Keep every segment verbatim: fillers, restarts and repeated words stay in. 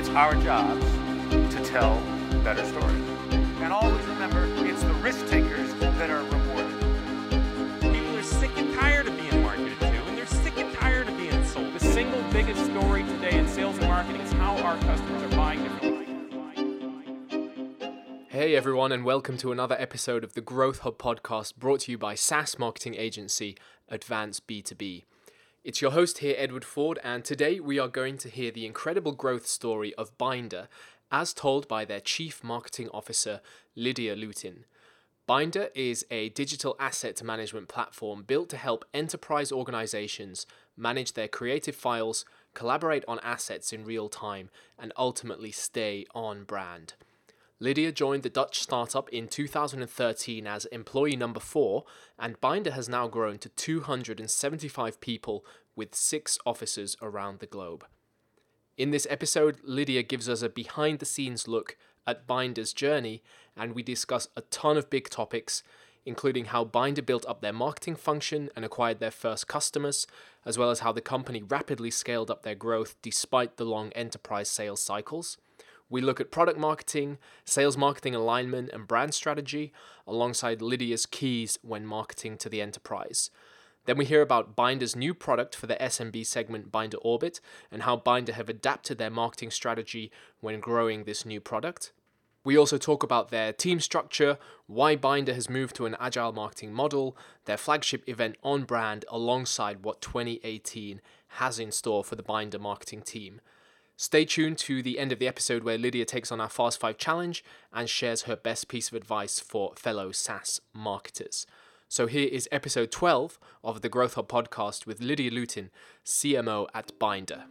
It's our jobs to tell better stories. And always remember, it's the risk takers that are rewarded. People are sick and tired of being marketed to, and they're sick and tired of being sold. The single biggest story today in sales and marketing is how our customers are buying different. Hey everyone, and welcome to another episode of the Growth Hub podcast, brought to you by SaaS marketing agency Advance B two B. It's your host here, Edward Ford, and today we are going to hear the incredible growth story of Bynder, as told by their Chief Marketing Officer, Lidia Lüttin. Bynder is a digital asset management platform built to help enterprise organizations manage their creative files, collaborate on assets in real time, and ultimately stay on brand. Lidia joined the Dutch startup in two thousand thirteen as employee number four, and Bynder has now grown to two hundred seventy-five people with six offices around the globe. In this episode, Lidia gives us a behind-the-scenes look at Bynder's journey, and we discuss a ton of big topics, including how Bynder built up their marketing function and acquired their first customers, as well as how the company rapidly scaled up their growth despite the long enterprise sales cycles. We look at product marketing, sales marketing alignment, and brand strategy, alongside Lidia's keys when marketing to the enterprise. Then we hear about Bynder's new product for the S M B segment, Bynder Orbit, and how Bynder have adapted their marketing strategy when growing this new product. We also talk about their team structure, why Bynder has moved to an agile marketing model, their flagship event OnBrand, alongside what twenty eighteen has in store for the Bynder marketing team. Stay tuned to the end of the episode where Lidia takes on our Fast Five challenge and shares her best piece of advice for fellow SaaS marketers. So here is episode twelve of the Growth Hub podcast with Lidia Lüttin, C M O at Bynder.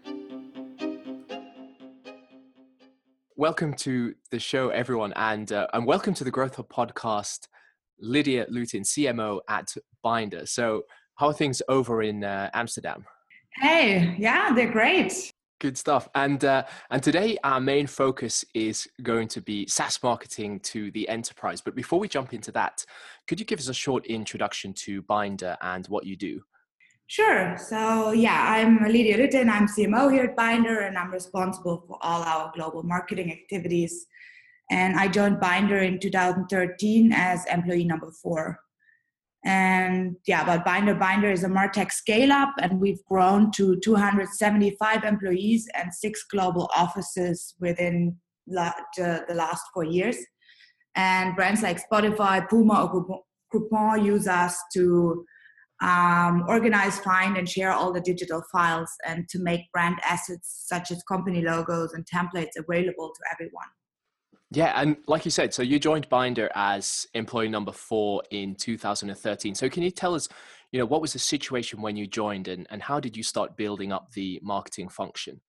Welcome to the show, everyone, and uh, and welcome to the Growth Hub podcast, Lidia Lüttin, C M O at Bynder. So how are things over in uh, Amsterdam? Hey, yeah, they're great. Good stuff. And uh, and today our main focus is going to be SaaS marketing to the enterprise. But before we jump into that, could you give us a short introduction to Bynder and what you do? Sure. So yeah, I'm Lidia Lüttin. I'm C M O here at Bynder, and I'm responsible for all our global marketing activities. And I joined Bynder in two thousand thirteen as employee number four. And yeah, about Bynder, Bynder is a MarTech scale-up, and we've grown to two hundred seventy-five employees and six global offices within la- the, the last four years. And brands like Spotify, Puma, or Groupon use us to um, organize, find, and share all the digital files, and to make brand assets such as company logos and templates available to everyone. Yeah, and like you said, so you joined Bynder as employee number four in two thousand thirteen. So can you tell us, you know, what was the situation when you joined, and, and how did you start building up the marketing function?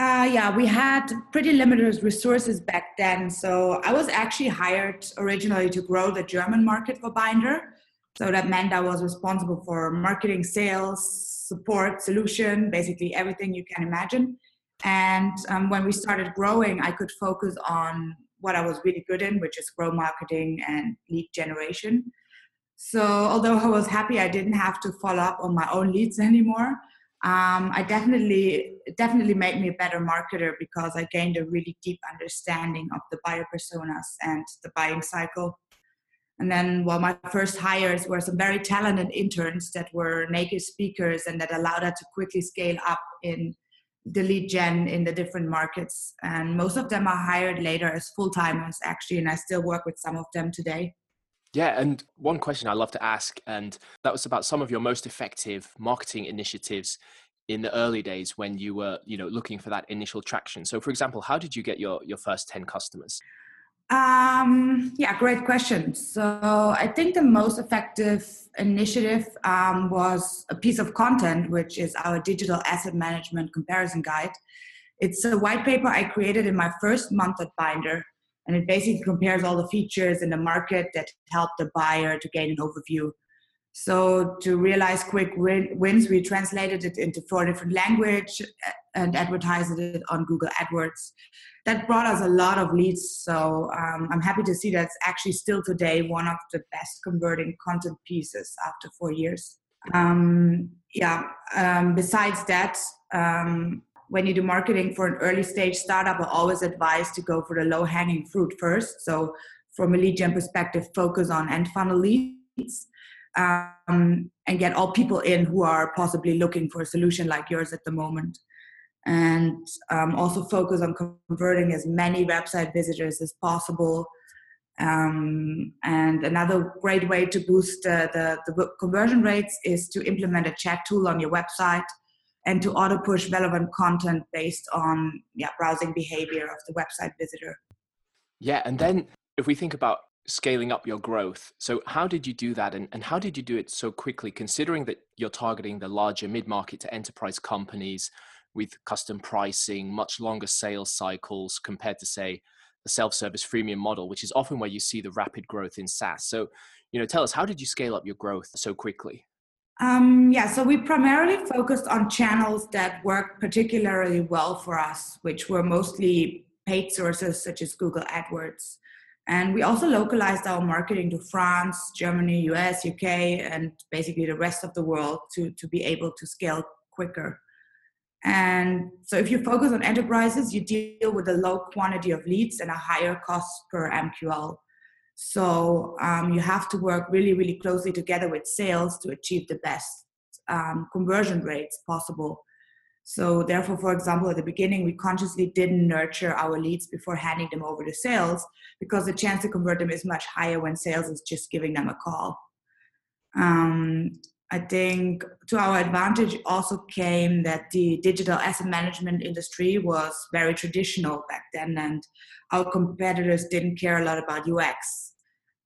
Uh, yeah, we had pretty limited resources back then. So I was actually hired originally to grow the German market for Bynder. So that meant I was responsible for marketing, sales, support, solution, basically everything you can imagine. And um, when we started growing, I could focus on what I was really good in, which is growth marketing and lead generation. So although I was happy I didn't have to follow up on my own leads anymore, um, I definitely, it definitely made me a better marketer, because I gained a really deep understanding of the buyer personas and the buying cycle. And then, well, my first hires were some very talented interns that were native speakers, and that allowed us to quickly scale up in the lead gen in the different markets. And most of them are hired later as full-timers, actually, and I still work with some of them today. Yeah, and one question I love to ask, and that was about some of your most effective marketing initiatives in the early days when you were, you know, looking for that initial traction. So for example, how did you get your, your first ten customers? Um, yeah, great question. So I think the most effective initiative um, was a piece of content, which is our digital asset management comparison guide. It's a white paper I created in my first month at Bynder, and it basically compares all the features in the market that help the buyer to gain an overview. So to realize quick win- wins, we translated it into four different languages and advertised it on Google AdWords. That brought us a lot of leads. So um, I'm happy to see that's actually still today one of the best converting content pieces after four years. Um, yeah. Um, besides that, um, when you do marketing for an early stage startup, I always advise to go for the low hanging fruit first. So from a lead gen perspective, focus on end funnel leads um, and get all people in who are possibly looking for a solution like yours at the moment. And um, also focus on converting as many website visitors as possible. Um, and another great way to boost uh, the, the conversion rates is to implement a chat tool on your website and to auto push relevant content based on yeah, browsing behavior of the website visitor. Yeah. And then if we think about scaling up your growth, so how did you do that? And, and how did you do it so quickly, considering that you're targeting the larger mid-market to enterprise companies with custom pricing, much longer sales cycles compared to, say, the self-service freemium model, which is often where you see the rapid growth in SaaS. So, you know, tell us, how did you scale up your growth so quickly? Um, yeah, so we primarily focused on channels that worked particularly well for us, which were mostly paid sources such as Google AdWords. And we also localized our marketing to France, Germany, U S, U K, and basically the rest of the world to, to be able to scale quicker. And so if you focus on enterprises, you deal with a low quantity of leads and a higher cost per M Q L. So um, you have to work really, really closely together with sales to achieve the best um, conversion rates possible. So therefore, for example, at the beginning, we consciously didn't nurture our leads before handing them over to sales, because the chance to convert them is much higher when sales is just giving them a call. Um, I think to our advantage also came that the digital asset management industry was very traditional back then, and our competitors didn't care a lot about U X.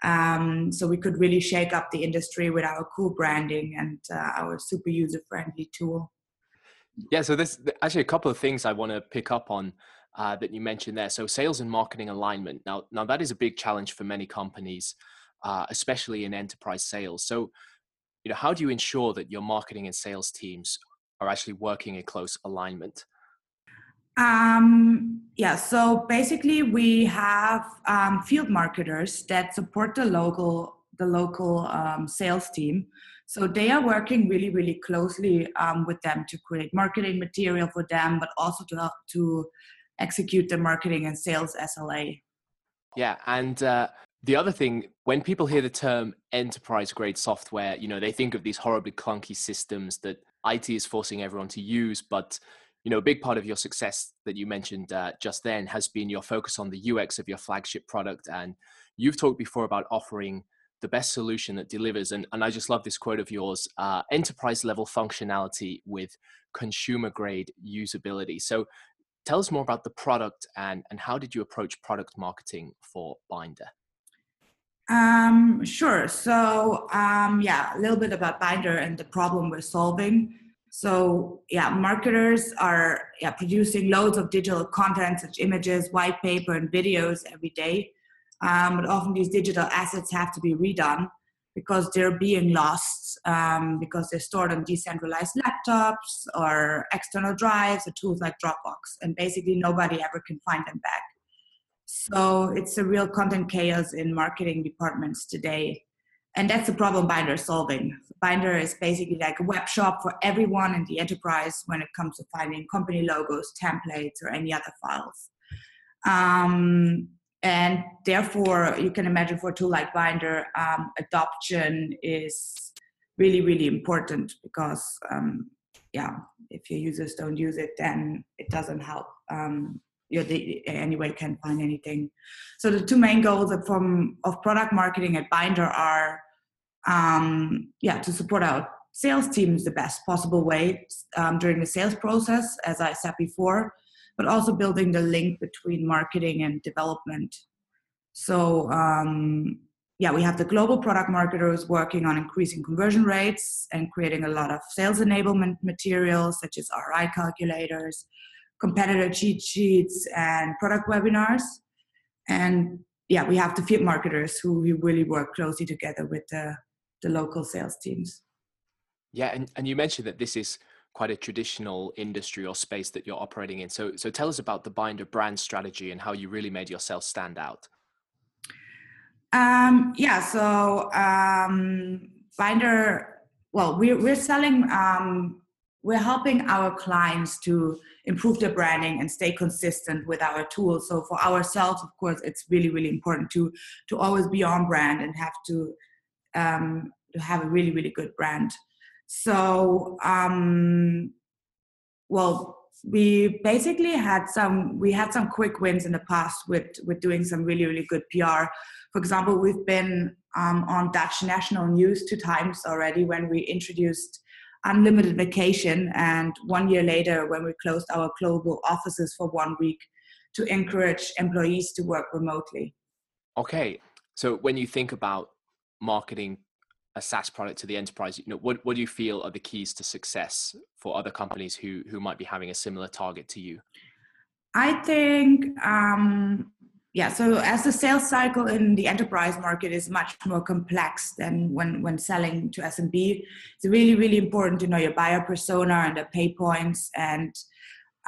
Um, so we could really shake up the industry with our cool branding and uh, our super user-friendly tool. Yeah, so there's actually a couple of things I want to pick up on uh, that you mentioned there. So sales and marketing alignment. Now, now that is a big challenge for many companies, uh, especially in enterprise sales. So, you know, how do you ensure that your marketing and sales teams are actually working in close alignment? Um, yeah, so basically we have um, field marketers that support the local the local um, sales team. So they are working really, really closely um, with them to create marketing material for them, but also to help to execute the marketing and sales S L A. Yeah, and uh, the other thing, when people hear the term enterprise-grade software, you know, they think of these horribly clunky systems that I T is forcing everyone to use. But, you know, a big part of your success that you mentioned uh, just then has been your focus on the U X of your flagship product. And you've talked before about offering the best solution that delivers. And, and I just love this quote of yours, uh, enterprise-level functionality with consumer-grade usability. So tell us more about the product, and, and how did you approach product marketing for Bynder? Um, sure. So, um, yeah, a little bit about Bynder and the problem we're solving. So, yeah, marketers are yeah, producing loads of digital content, such images, white paper, and videos every day. Um, but often these digital assets have to be redone because they're being lost, um, because they're stored on decentralized laptops or external drives or tools like Dropbox. And basically nobody ever can find them back. So it's a real content chaos in marketing departments today. And that's the problem Bynder is solving. Bynder is basically like a web shop for everyone in the enterprise when it comes to finding company logos, templates, or any other files. Um, and therefore, you can imagine for a tool like Bynder, um, adoption is really, really important because, um, yeah, if your users don't use it, then it doesn't help. Um, You know, they, anyway, can't find anything. So the two main goals of, from, of product marketing at Bynder are, um, yeah, to support our sales teams the best possible way um, during the sales process, as I said before, but also building the link between marketing and development. So, um, yeah, we have the global product marketers working on increasing conversion rates and creating a lot of sales enablement materials, such as R O I calculators, competitor cheat sheets, and product webinars. And yeah, we have the field marketers who we really work closely together with the, the local sales teams. Yeah, and, and you mentioned that this is quite a traditional industry or space that you're operating in. So, so tell us about the Bynder brand strategy and how you really made yourself stand out. Um, yeah, so um, Bynder, well, we're, we're selling um, we're helping our clients to improve their branding and stay consistent with our tools. So for ourselves, of course, it's really, really important to, to always be on brand and have to, um, to have a really, really good brand. So, um, well, we basically had some, we had some quick wins in the past with, with doing some really, really good P R. For example, we've been um, on Dutch national news two times already when we introduced unlimited vacation, and one year later when we closed our global offices for one week to encourage employees to work remotely. Okay. So when you think about marketing a SaaS product to the enterprise, you know, what, what do you feel are the keys to success for other companies who, who might be having a similar target to you? I think, um, yeah, so as the sales cycle in the enterprise market is much more complex than when, when selling to S M B, it's really, really important to know your buyer persona and their pay points, and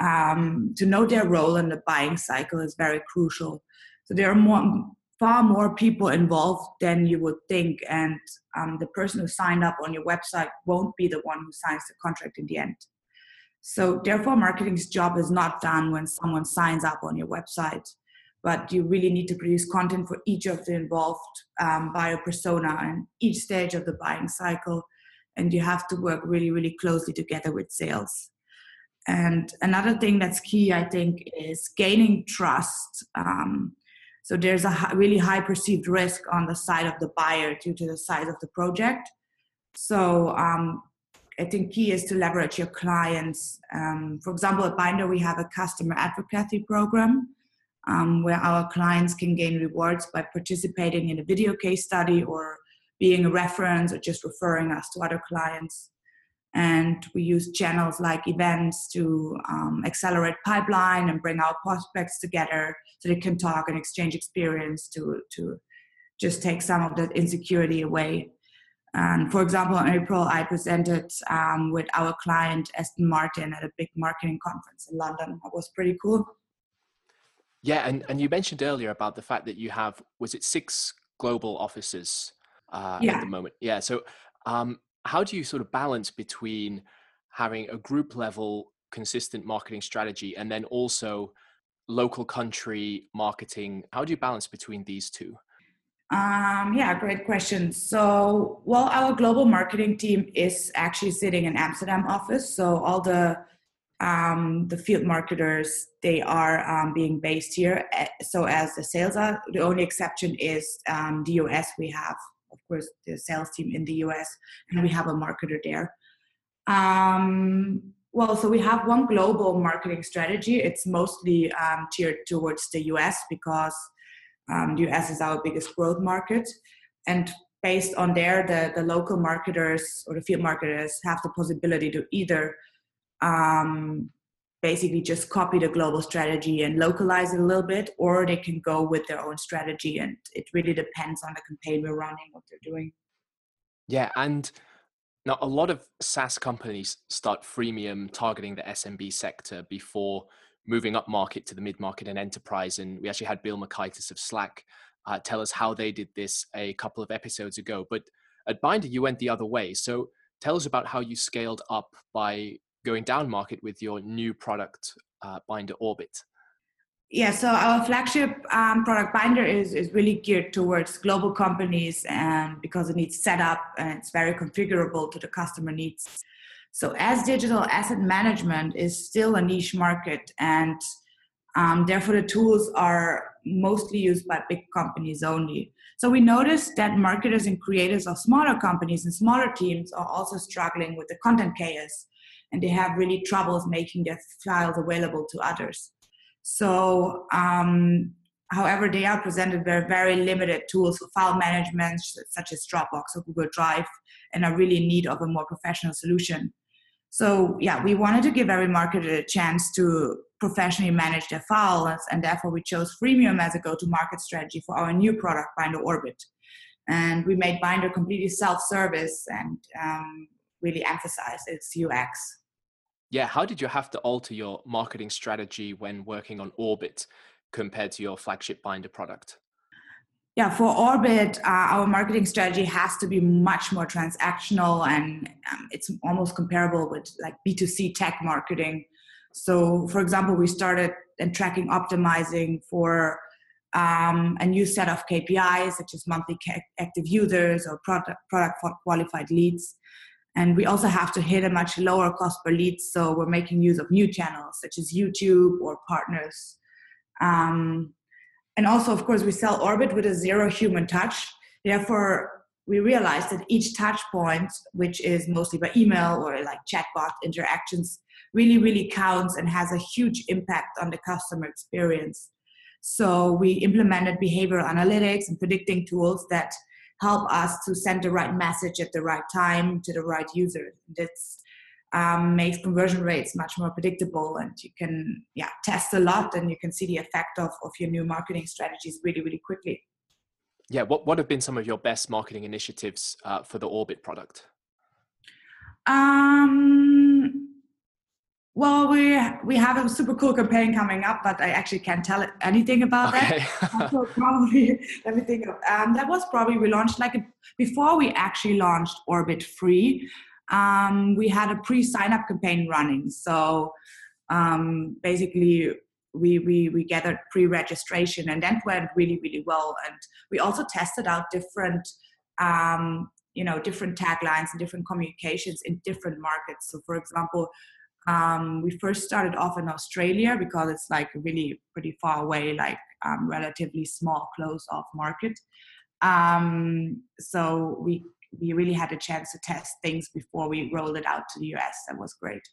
um, to know their role in the buying cycle is very crucial. So there are more, far more people involved than you would think, and um, the person who signed up on your website won't be the one who signs the contract in the end. So therefore, marketing's job is not done when someone signs up on your website, but you really need to produce content for each of the involved um, buyer persona and each stage of the buying cycle, and you have to work really, really closely together with sales. And another thing that's key, I think, is gaining trust. Um, So there's a really high perceived risk on the side of the buyer due to the size of the project. So um, I think key is to leverage your clients. Um, for example, at Bynder, we have a customer advocacy program um, where our clients can gain rewards by participating in a video case study or being a reference or just referring us to other clients. And we use channels like events to um, accelerate pipeline and bring our prospects together so they can talk and exchange experience to, to just take some of that insecurity away. And for example, in April, I presented um, with our client Aston Martin at a big marketing conference in London. That was pretty cool. Yeah, and, and you mentioned earlier about the fact that you have, was it six global offices uh, yeah. at the moment? Yeah, so... Um, How do you sort of balance between having a group level consistent marketing strategy and then also local country marketing? How do you balance between these two? Um, yeah, great question. So, well, our global marketing team is actually sitting in Amsterdam office. So all the um, the field marketers, they are um, being based here. So as the sales are, the only exception is um, the U S. We have, of course, the sales team in the U S, and we have a marketer there. Um, well, so we have one global marketing strategy. It's mostly um, tiered towards the U S because um, the U S is our biggest growth market. And based on there, the, the local marketers or the field marketers have the possibility to either um, basically just copy the global strategy and localize it a little bit, or they can go with their own strategy, and it really depends on the campaign we're running, what they're doing. Yeah, and now a lot of SaaS companies start freemium targeting the S M B sector before moving up market to the mid-market and enterprise, and we actually had Bill Makaitis of Slack uh, tell us how they did this a couple of episodes ago, but at Bynder you went the other way. So tell us about how you scaled up by going down market with your new product, uh, Bynder Orbit. Yeah, so our flagship um, product Bynder is, is really geared towards global companies, and because it needs setup and it's very configurable to the customer needs. So as digital asset management is still a niche market, and um, therefore the tools are mostly used by big companies only. So we noticed that marketers and creators of smaller companies and smaller teams are also struggling with the content chaos, and they have really troubles making their files available to others. So, um, however, they are presented with very limited tools for file management, such as Dropbox or Google Drive, and are really in need of a more professional solution. So, yeah, we wanted to give every marketer a chance to professionally manage their files, and therefore we chose freemium as a go-to-market strategy for our new product, Bynder Orbit. And we made Bynder completely self-service and um, really emphasize its U X. Yeah, how did you have to alter your marketing strategy when working on Orbit compared to your flagship Bynder product? Yeah, for Orbit, uh, our marketing strategy has to be much more transactional, and um, it's almost comparable with like B two C tech marketing. So, for example, we started in tracking optimizing for um, a new set of K P Is, such as monthly active users or product, product qualified leads. And we also have to hit a much lower cost per lead, so we're making use of new channels, such as YouTube or partners. Um, And also, of course, we sell Orbit with a zero human touch. Therefore, we realized that each touch point, which is mostly by email or like chatbot interactions, really, really counts and has a huge impact on the customer experience. So we implemented behavioral analytics and predicting tools that help us to send the right message at the right time to the right user. That's Um, makes conversion rates much more predictable, and you can yeah test a lot, and you can see the effect of, of your new marketing strategies really, really quickly. Yeah, what, what have been some of your best marketing initiatives uh, for the Orbit product? Um, well, we we have a super cool campaign coming up, but I actually can't tell anything about okay. that. So probably, let me think of, um, that was probably, we launched like a, before we actually launched Orbit Free, Um, we had a pre-sign-up campaign running. So um, basically, we, we, we gathered pre-registration, and that went really, really well. And we also tested out different, um, you know, different taglines and different communications in different markets. So for example, um, we first started off in Australia because it's like really pretty far away, like um, relatively small, closed-off market. Um, so we we really had a chance to test things before we rolled it out to the U S. That was great.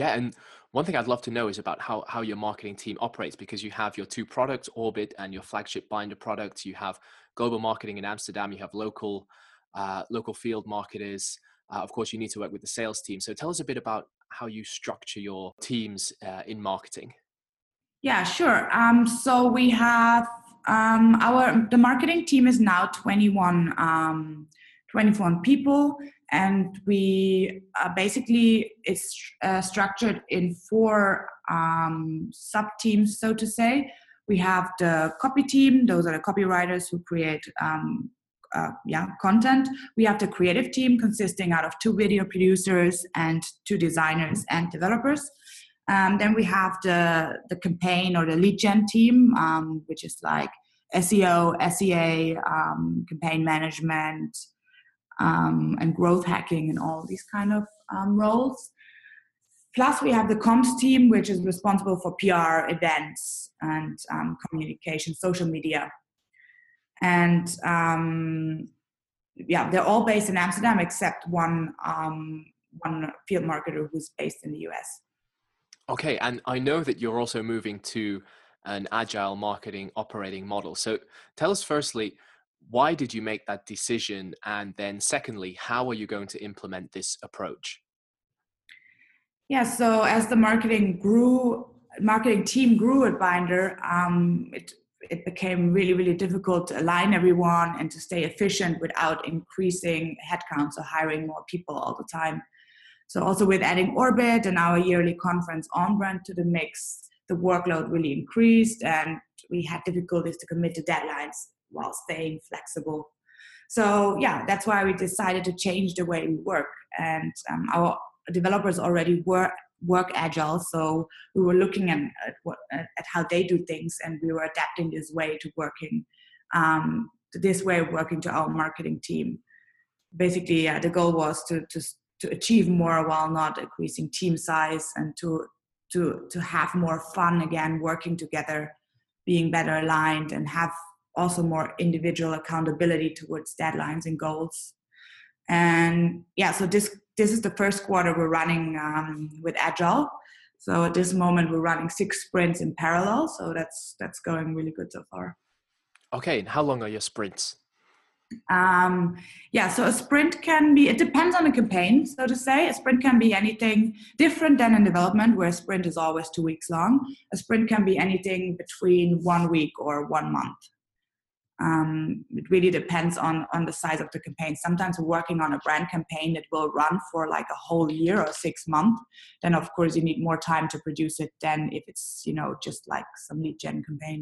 Yeah. And one thing I'd love to know is about how, how your marketing team operates, because you have your two products, Orbit and your flagship Bynder product. You have global marketing in Amsterdam. You have local, uh, local field marketers. Uh, of course, you need to work with the sales team. So tell us a bit about how you structure your teams uh, in marketing. Yeah, sure. Um, so we have um, our, the marketing team is now twenty-one, um, twenty-one people, and we uh, basically it's uh, structured in four um, sub-teams, so to say. We have the copy team; those are the copywriters who create um, uh, yeah content. We have the creative team, consisting out of two video producers and two designers and developers. Um, then we have the the campaign or the lead gen team, um, which is like S E O, S E A, um, campaign management, Um, and growth hacking, and all these kind of um, roles. Plus, we have the comms team, which is responsible for P R, events, and um, communication, social media. And um, yeah, they're all based in Amsterdam, except one, um, one field marketer who's based in the U S. Okay, and I know that you're also moving to an agile marketing operating model. So tell us firstly, why did you make that decision? And then secondly, how are you going to implement this approach? Yeah, so as the marketing grew, marketing team grew at Bynder, um, it, it became really, really difficult to align everyone and to stay efficient without increasing headcounts or hiring more people all the time. So also with adding Orbit and our yearly conference OnBrand to the mix, the workload really increased, and we had difficulties to commit to deadlines while staying flexible. So yeah, that's why we decided to change the way we work. And um, our developers already work, work agile, so we were looking at, at, what, at how they do things, and we were adapting this way to working, um, this way of working to our marketing team. Basically, uh, the goal was to, to, to achieve more while not increasing team size, and to, to, to have more fun again, working together, being better aligned, and have also more individual accountability towards deadlines and goals. And yeah, so this this is the first quarter we're running um, with Agile. So at this moment, we're running six sprints in parallel. So that's that's going really good so far. Okay, and how long are your sprints? Um, yeah, so a sprint can be, it depends on the campaign, so to say. A sprint can be anything different than in development, where a sprint is always two weeks long. A sprint can be anything between one week or one month. Um, it really depends on, on the size of the campaign. Sometimes we're working on a brand campaign that will run for like a whole year or six months. Then of course you need more time to produce it than if it's, you know, just like some lead gen campaign.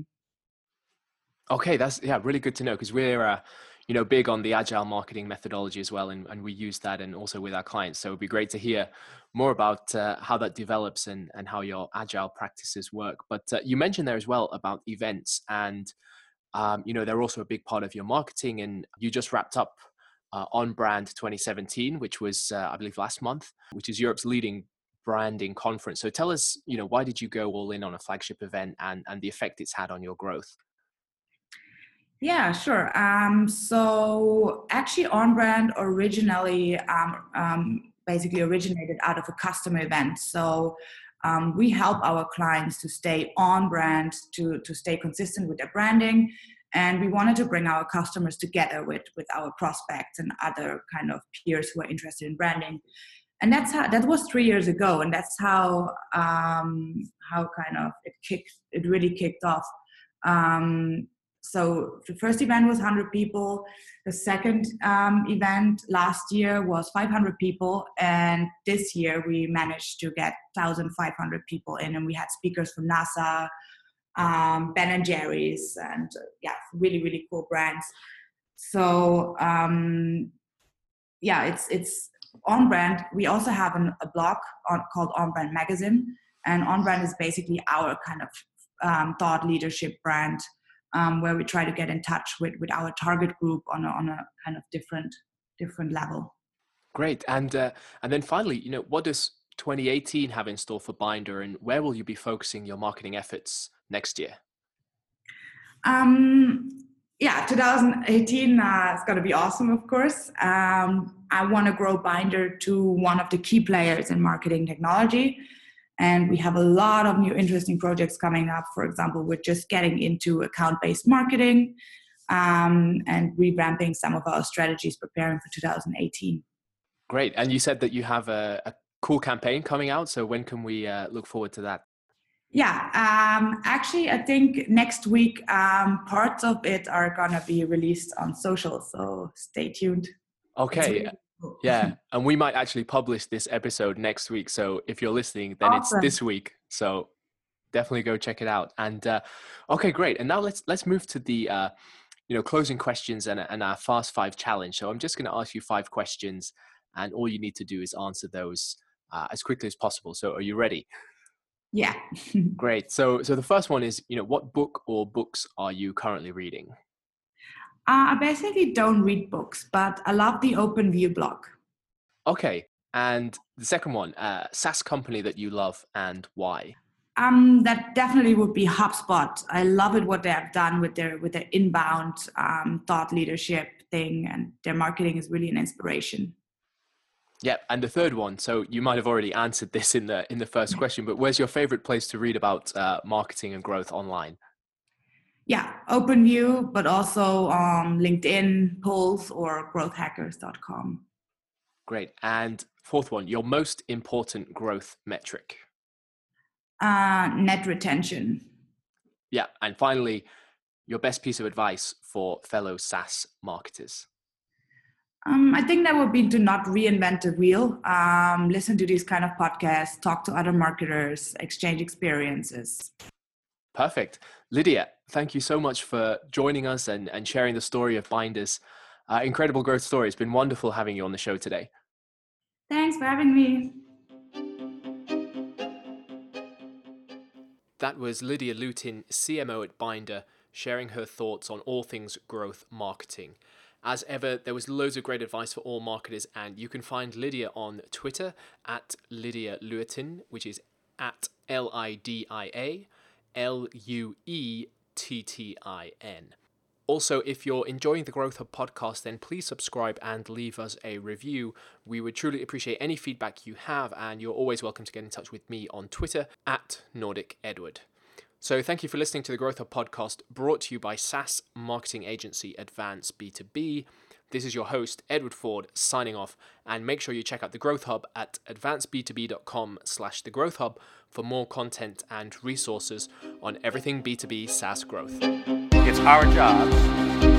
Okay, that's yeah, really good to know, because we're uh, you know big on the agile marketing methodology as well, and, and we use that and also with our clients. So it'd be great to hear more about uh, how that develops and and how your agile practices work. But uh, you mentioned there as well about events, and um, you know they're also a big part of your marketing. And you just wrapped up uh, OnBrand twenty seventeen, which was uh, I believe last month, which is Europe's leading branding conference. So tell us, you know, why did you go all in on a flagship event and and the effect it's had on your growth? Yeah, sure. Um, so actually OnBrand originally um, um, basically originated out of a customer event. So um, we help our clients to stay on brand, to, to stay consistent with their branding. And we wanted to bring our customers together with, with our prospects and other kind of peers who are interested in branding. And that's how, that was three years ago. And that's how, um, how kind of it kicked, it really kicked off. Um, So the first event was one hundred people. The second um, event last year was five hundred people. And this year we managed to get one thousand five hundred people in. And we had speakers from NASA, um, Ben and Jerry's, and uh, yeah, really, really cool brands. So um, yeah, it's it's OnBrand. We also have an, a blog on, called OnBrand Magazine. And OnBrand is basically our kind of um, thought leadership brand, Um, where we try to get in touch with, with our target group on a, on a kind of different different level. Great. And uh, and then finally, you know, what does twenty eighteen have in store for Bynder, and where will you be focusing your marketing efforts next year? Um, yeah, twenty eighteen uh, is going to be awesome, of course. Um, I want to grow Bynder to one of the key players in marketing technology. And we have a lot of new interesting projects coming up. For example, we're just getting into account-based marketing um, and revamping some of our strategies, preparing for two thousand eighteen. Great. And you said that you have a, a cool campaign coming out. So when can we uh, look forward to that? Yeah, um, actually, I think next week, um, parts of it are going to be released on social. So stay tuned. Okay. Yeah, and we might actually publish this episode next week. So if you're listening, then awesome. It's this week. So definitely go check it out. And uh, okay, great. And now let's let's move to the uh, you know closing questions and and our Fast Five challenge. So I'm just going to ask you five questions, and all you need to do is answer those uh, as quickly as possible. So are you ready? Yeah. Great. So so the first one is, you know, what book or books are you currently reading? Uh, I basically don't read books, but I love the OpenView blog. Okay. And the second one, uh, SaaS company that you love and why? Um, that definitely would be HubSpot. I love it, what they have done with their with their inbound um, thought leadership thing, and their marketing is really an inspiration. Yeah. And the third one, so you might have already answered this in the in the first question, but where's your favorite place to read about uh, marketing and growth online? Yeah, OpenView, but also um, LinkedIn, polls, or growth hackers dot com. Great. And fourth one, your most important growth metric? Uh, net retention. Yeah. And finally, your best piece of advice for fellow SaaS marketers? Um, I think that would be to not reinvent the wheel. Um, listen to these kind of podcasts, talk to other marketers, exchange experiences. Perfect. Lidia, thank you so much for joining us and, and sharing the story of Bynder's uh, incredible growth story. It's been wonderful having you on the show today. Thanks for having me. That was Lidia Lüttin, C M O at Bynder, sharing her thoughts on all things growth marketing. As ever, there was loads of great advice for all marketers, and you can find Lidia on Twitter at Lidia Lüttin, which is at L I D I A. L U E T T I N. Also, if you're enjoying the Growth Hub podcast, then please subscribe and leave us a review. We would truly appreciate any feedback you have, and you're always welcome to get in touch with me on Twitter at Nordic Edward. So thank you for listening to the Growth Hub podcast, brought to you by SaaS marketing agency Advance B two B. This is your host, Edward Ford, signing off, and make sure you check out The Growth Hub at advanced b two b dot com slash The Growth Hub for more content and resources on everything B two B SaaS growth. It's our job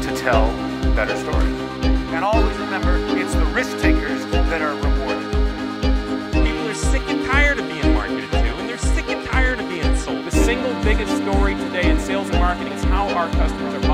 to tell better stories. And always remember, it's the risk takers that are rewarded. People are sick and tired of being marketed to, and they're sick and tired of being sold. The single biggest story today in sales and marketing is how our customers are